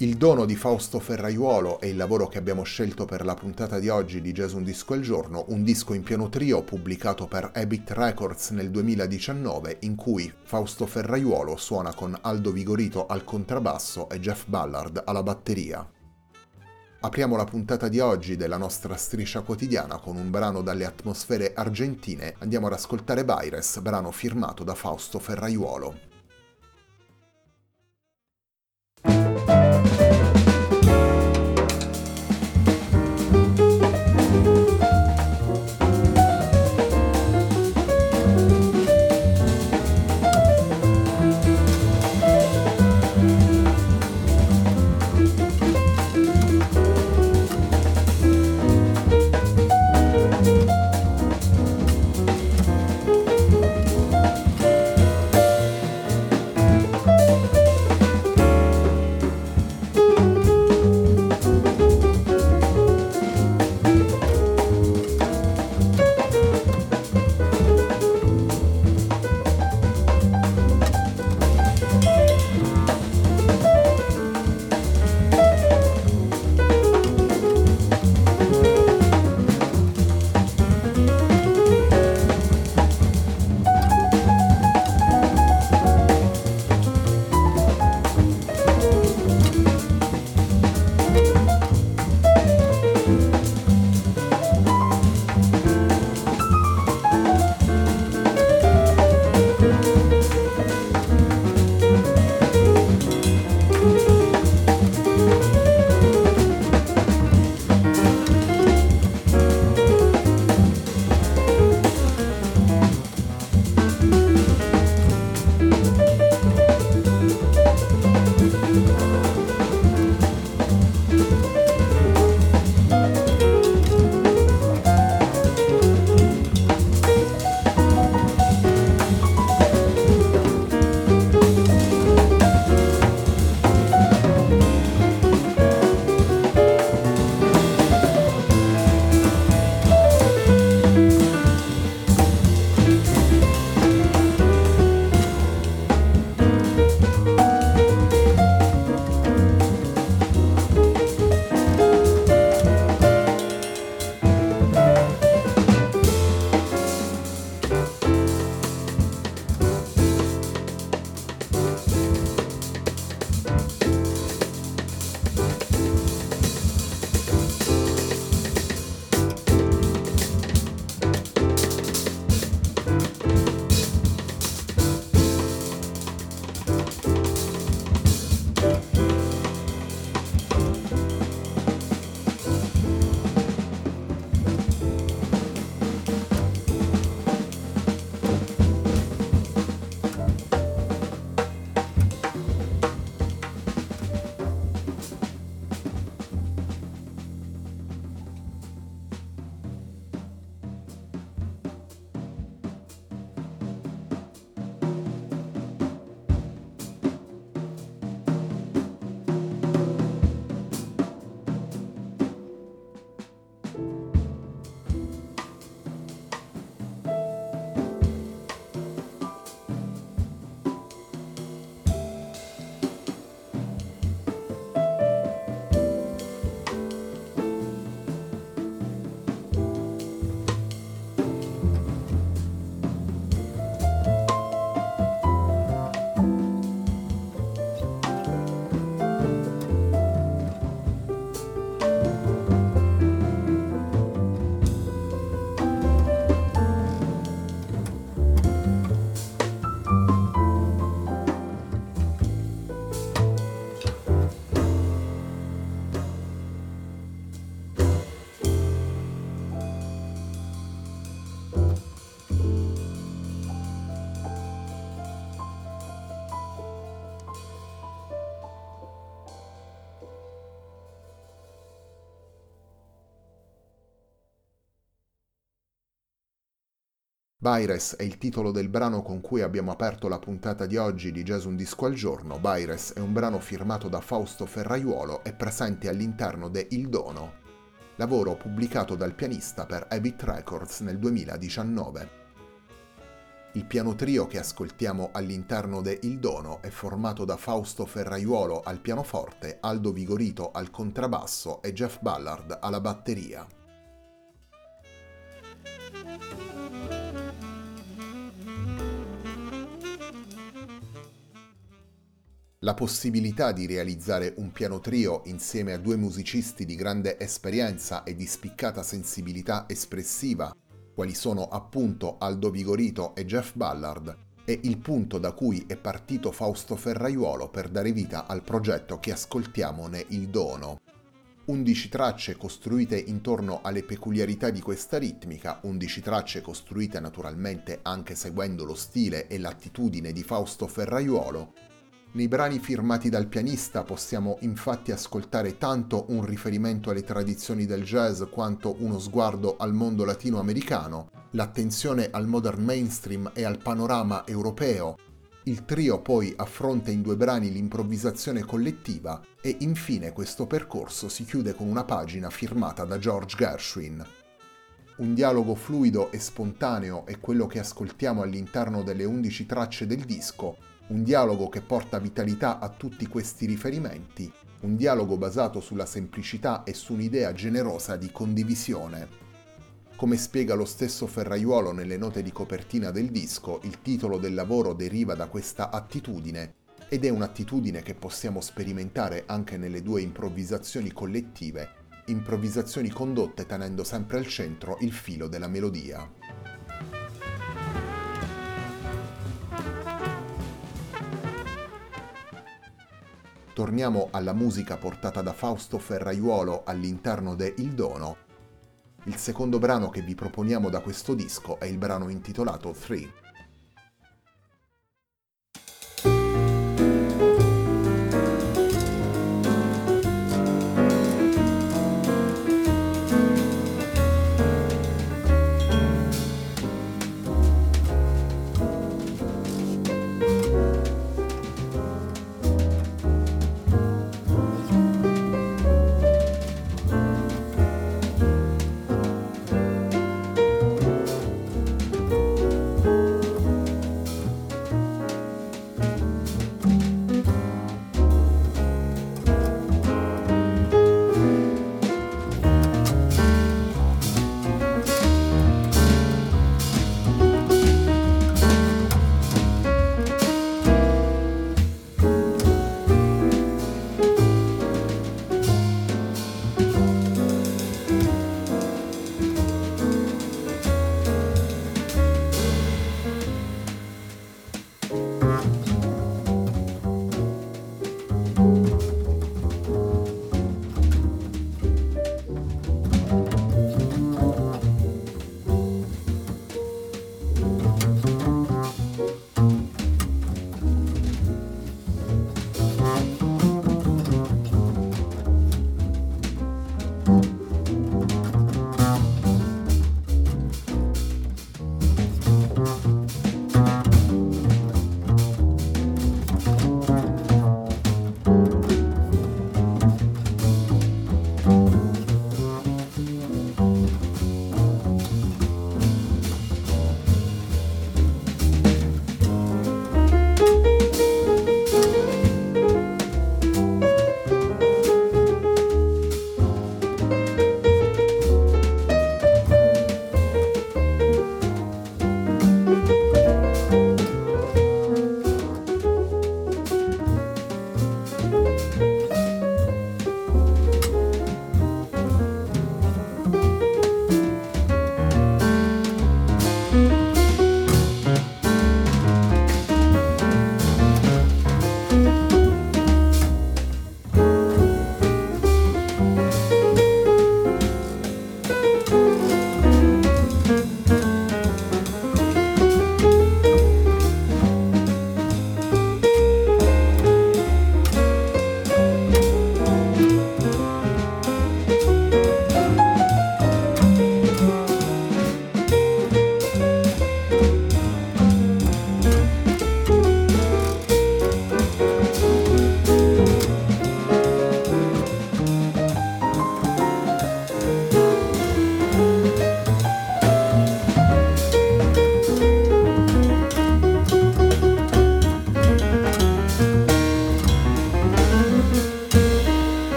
Il Dono di Fausto Ferraiuolo è il lavoro che abbiamo scelto per la puntata di oggi di Jazz un disco al giorno, un disco in piano trio pubblicato per Abit Records nel 2019, in cui Fausto Ferraiuolo suona con Aldo Vigorito al contrabbasso e Jeff Ballard alla batteria. Apriamo la puntata di oggi della nostra striscia quotidiana con un brano dalle atmosfere argentine. Andiamo ad ascoltare Baires, brano firmato da Fausto Ferraiuolo. Baires è il titolo del brano con cui abbiamo aperto la puntata di oggi di Jazz Un Disco al Giorno. Baires è un brano firmato da Fausto Ferraiuolo e presente all'interno de Il Dono, lavoro pubblicato dal pianista per Abit Records nel 2019. Il piano trio che ascoltiamo all'interno de Il Dono è formato da Fausto Ferraiuolo al pianoforte, Aldo Vigorito al contrabbasso e Jeff Ballard alla batteria. La possibilità di realizzare un piano trio insieme a due musicisti di grande esperienza e di spiccata sensibilità espressiva, quali sono appunto Aldo Vigorito e Jeff Ballard, è il punto da cui è partito Fausto Ferraiuolo per dare vita al progetto che ascoltiamo ne Il Dono. 11 tracce costruite intorno alle peculiarità di questa ritmica, 11 tracce costruite naturalmente anche seguendo lo stile e l'attitudine di Fausto Ferraiuolo. Nei brani firmati dal pianista possiamo infatti ascoltare tanto un riferimento alle tradizioni del jazz quanto uno sguardo al mondo latinoamericano, l'attenzione al modern mainstream e al panorama europeo. Il trio poi affronta in due brani l'improvvisazione collettiva e infine questo percorso si chiude con una pagina firmata da George Gershwin. Un dialogo fluido e spontaneo è quello che ascoltiamo all'interno delle 11 tracce del disco, un dialogo che porta vitalità a tutti questi riferimenti, un dialogo basato sulla semplicità e su un'idea generosa di condivisione. Come spiega lo stesso Ferraiuolo nelle note di copertina del disco, il titolo del lavoro deriva da questa attitudine, ed è un'attitudine che possiamo sperimentare anche nelle due improvvisazioni collettive, improvvisazioni condotte tenendo sempre al centro il filo della melodia. Torniamo alla musica portata da Fausto Ferraiuolo all'interno de Il Dono. Il secondo brano che vi proponiamo da questo disco è il brano intitolato Three.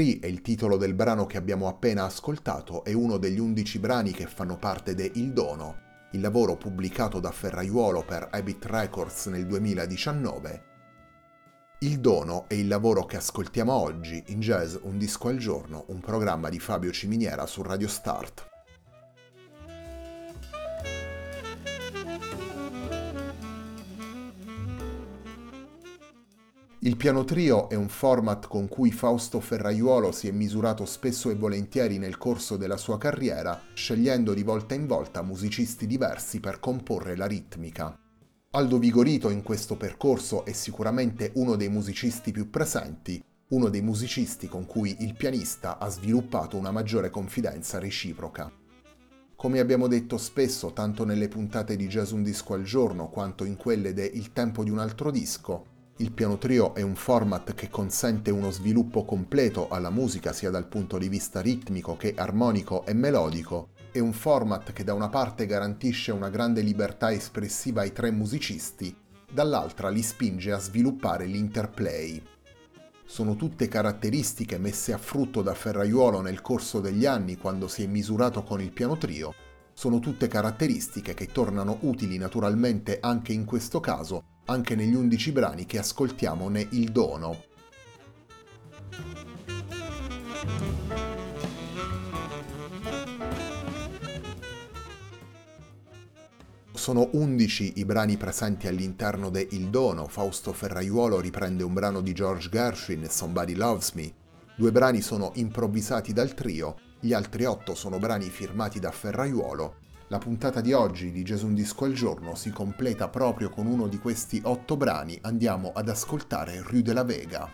Free è il titolo del brano che abbiamo appena ascoltato, è uno degli 11 brani che fanno parte de Il Dono, il lavoro pubblicato da Ferraiuolo per Abit Records nel 2019. Il Dono è il lavoro che ascoltiamo oggi, in Jazz un disco al giorno, un programma di Fabio Ciminiera su Radio Start. Il piano trio è un format con cui Fausto Ferraiuolo si è misurato spesso e volentieri nel corso della sua carriera, scegliendo di volta in volta musicisti diversi per comporre la ritmica. Aldo Vigorito in questo percorso è sicuramente uno dei musicisti più presenti, uno dei musicisti con cui il pianista ha sviluppato una maggiore confidenza reciproca. Come abbiamo detto spesso, tanto nelle puntate di Jazz un disco al giorno quanto in quelle de Il tempo di un altro disco, il piano trio è un format che consente uno sviluppo completo alla musica sia dal punto di vista ritmico che armonico e melodico, è un format che da una parte garantisce una grande libertà espressiva ai tre musicisti, dall'altra li spinge a sviluppare l'interplay. Sono tutte caratteristiche messe a frutto da Ferraiuolo nel corso degli anni quando si è misurato con il piano trio, sono tutte caratteristiche che tornano utili naturalmente anche in questo caso, anche negli 11 brani che ascoltiamo ne Il Dono. Sono 11 i brani presenti all'interno de Il Dono, Fausto Ferraiuolo riprende un brano di George Gershwin, Somebody Loves Me, 2 brani sono improvvisati dal trio, gli altri 8 sono brani firmati da Ferraiuolo. La puntata di oggi di Jazz un disco al giorno si completa proprio con uno di questi 8 brani, andiamo ad ascoltare Rue de la Vega.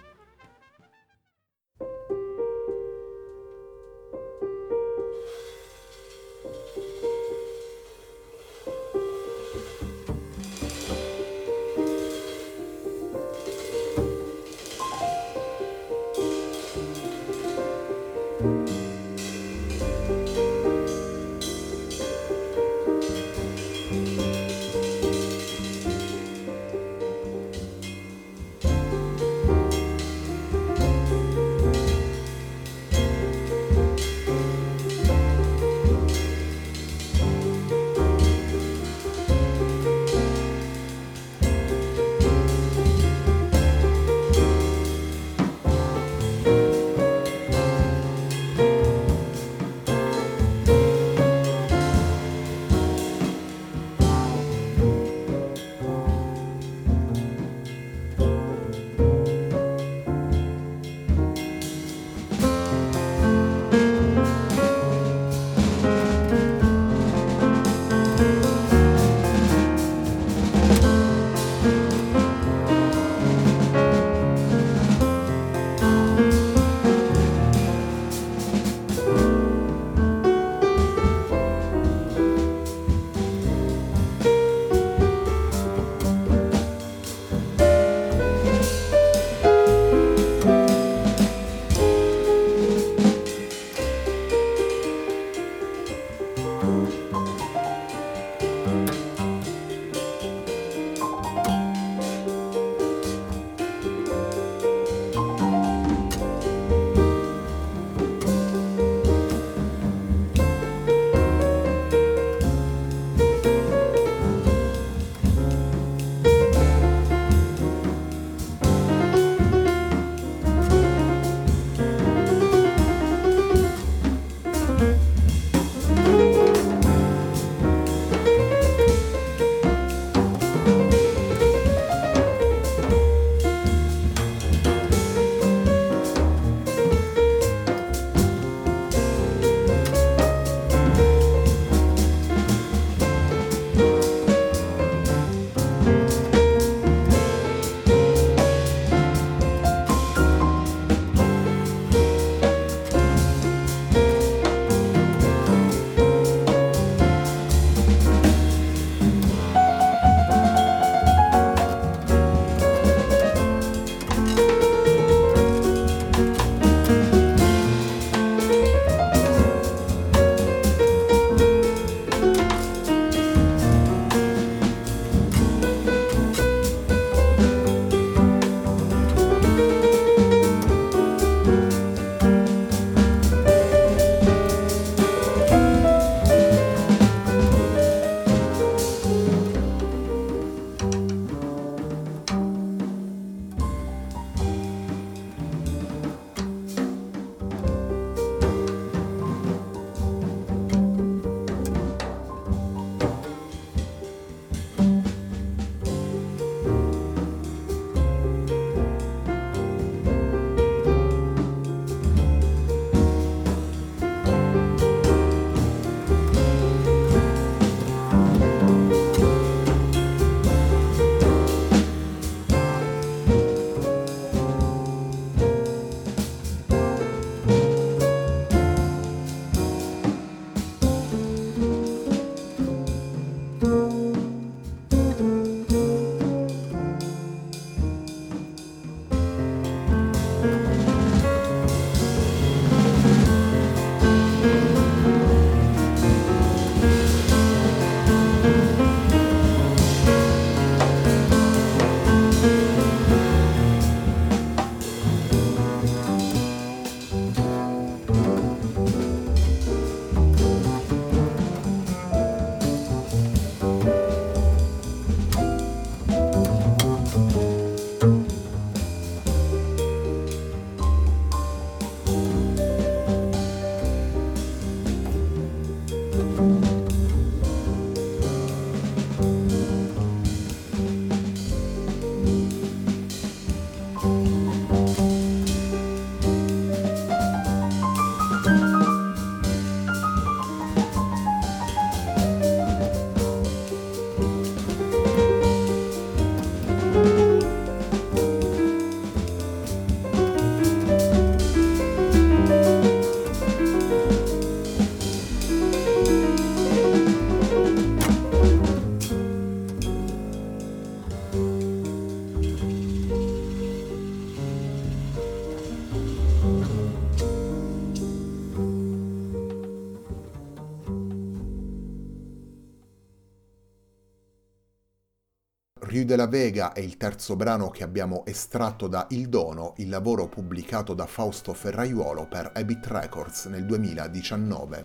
Rue de la Vega è il terzo brano che abbiamo estratto da Il Dono, il lavoro pubblicato da Fausto Ferraiuolo per Abit Records nel 2019.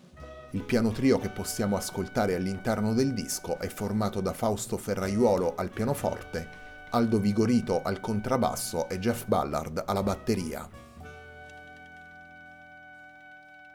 Il piano trio che possiamo ascoltare all'interno del disco è formato da Fausto Ferraiuolo al pianoforte, Aldo Vigorito al contrabbasso e Jeff Ballard alla batteria.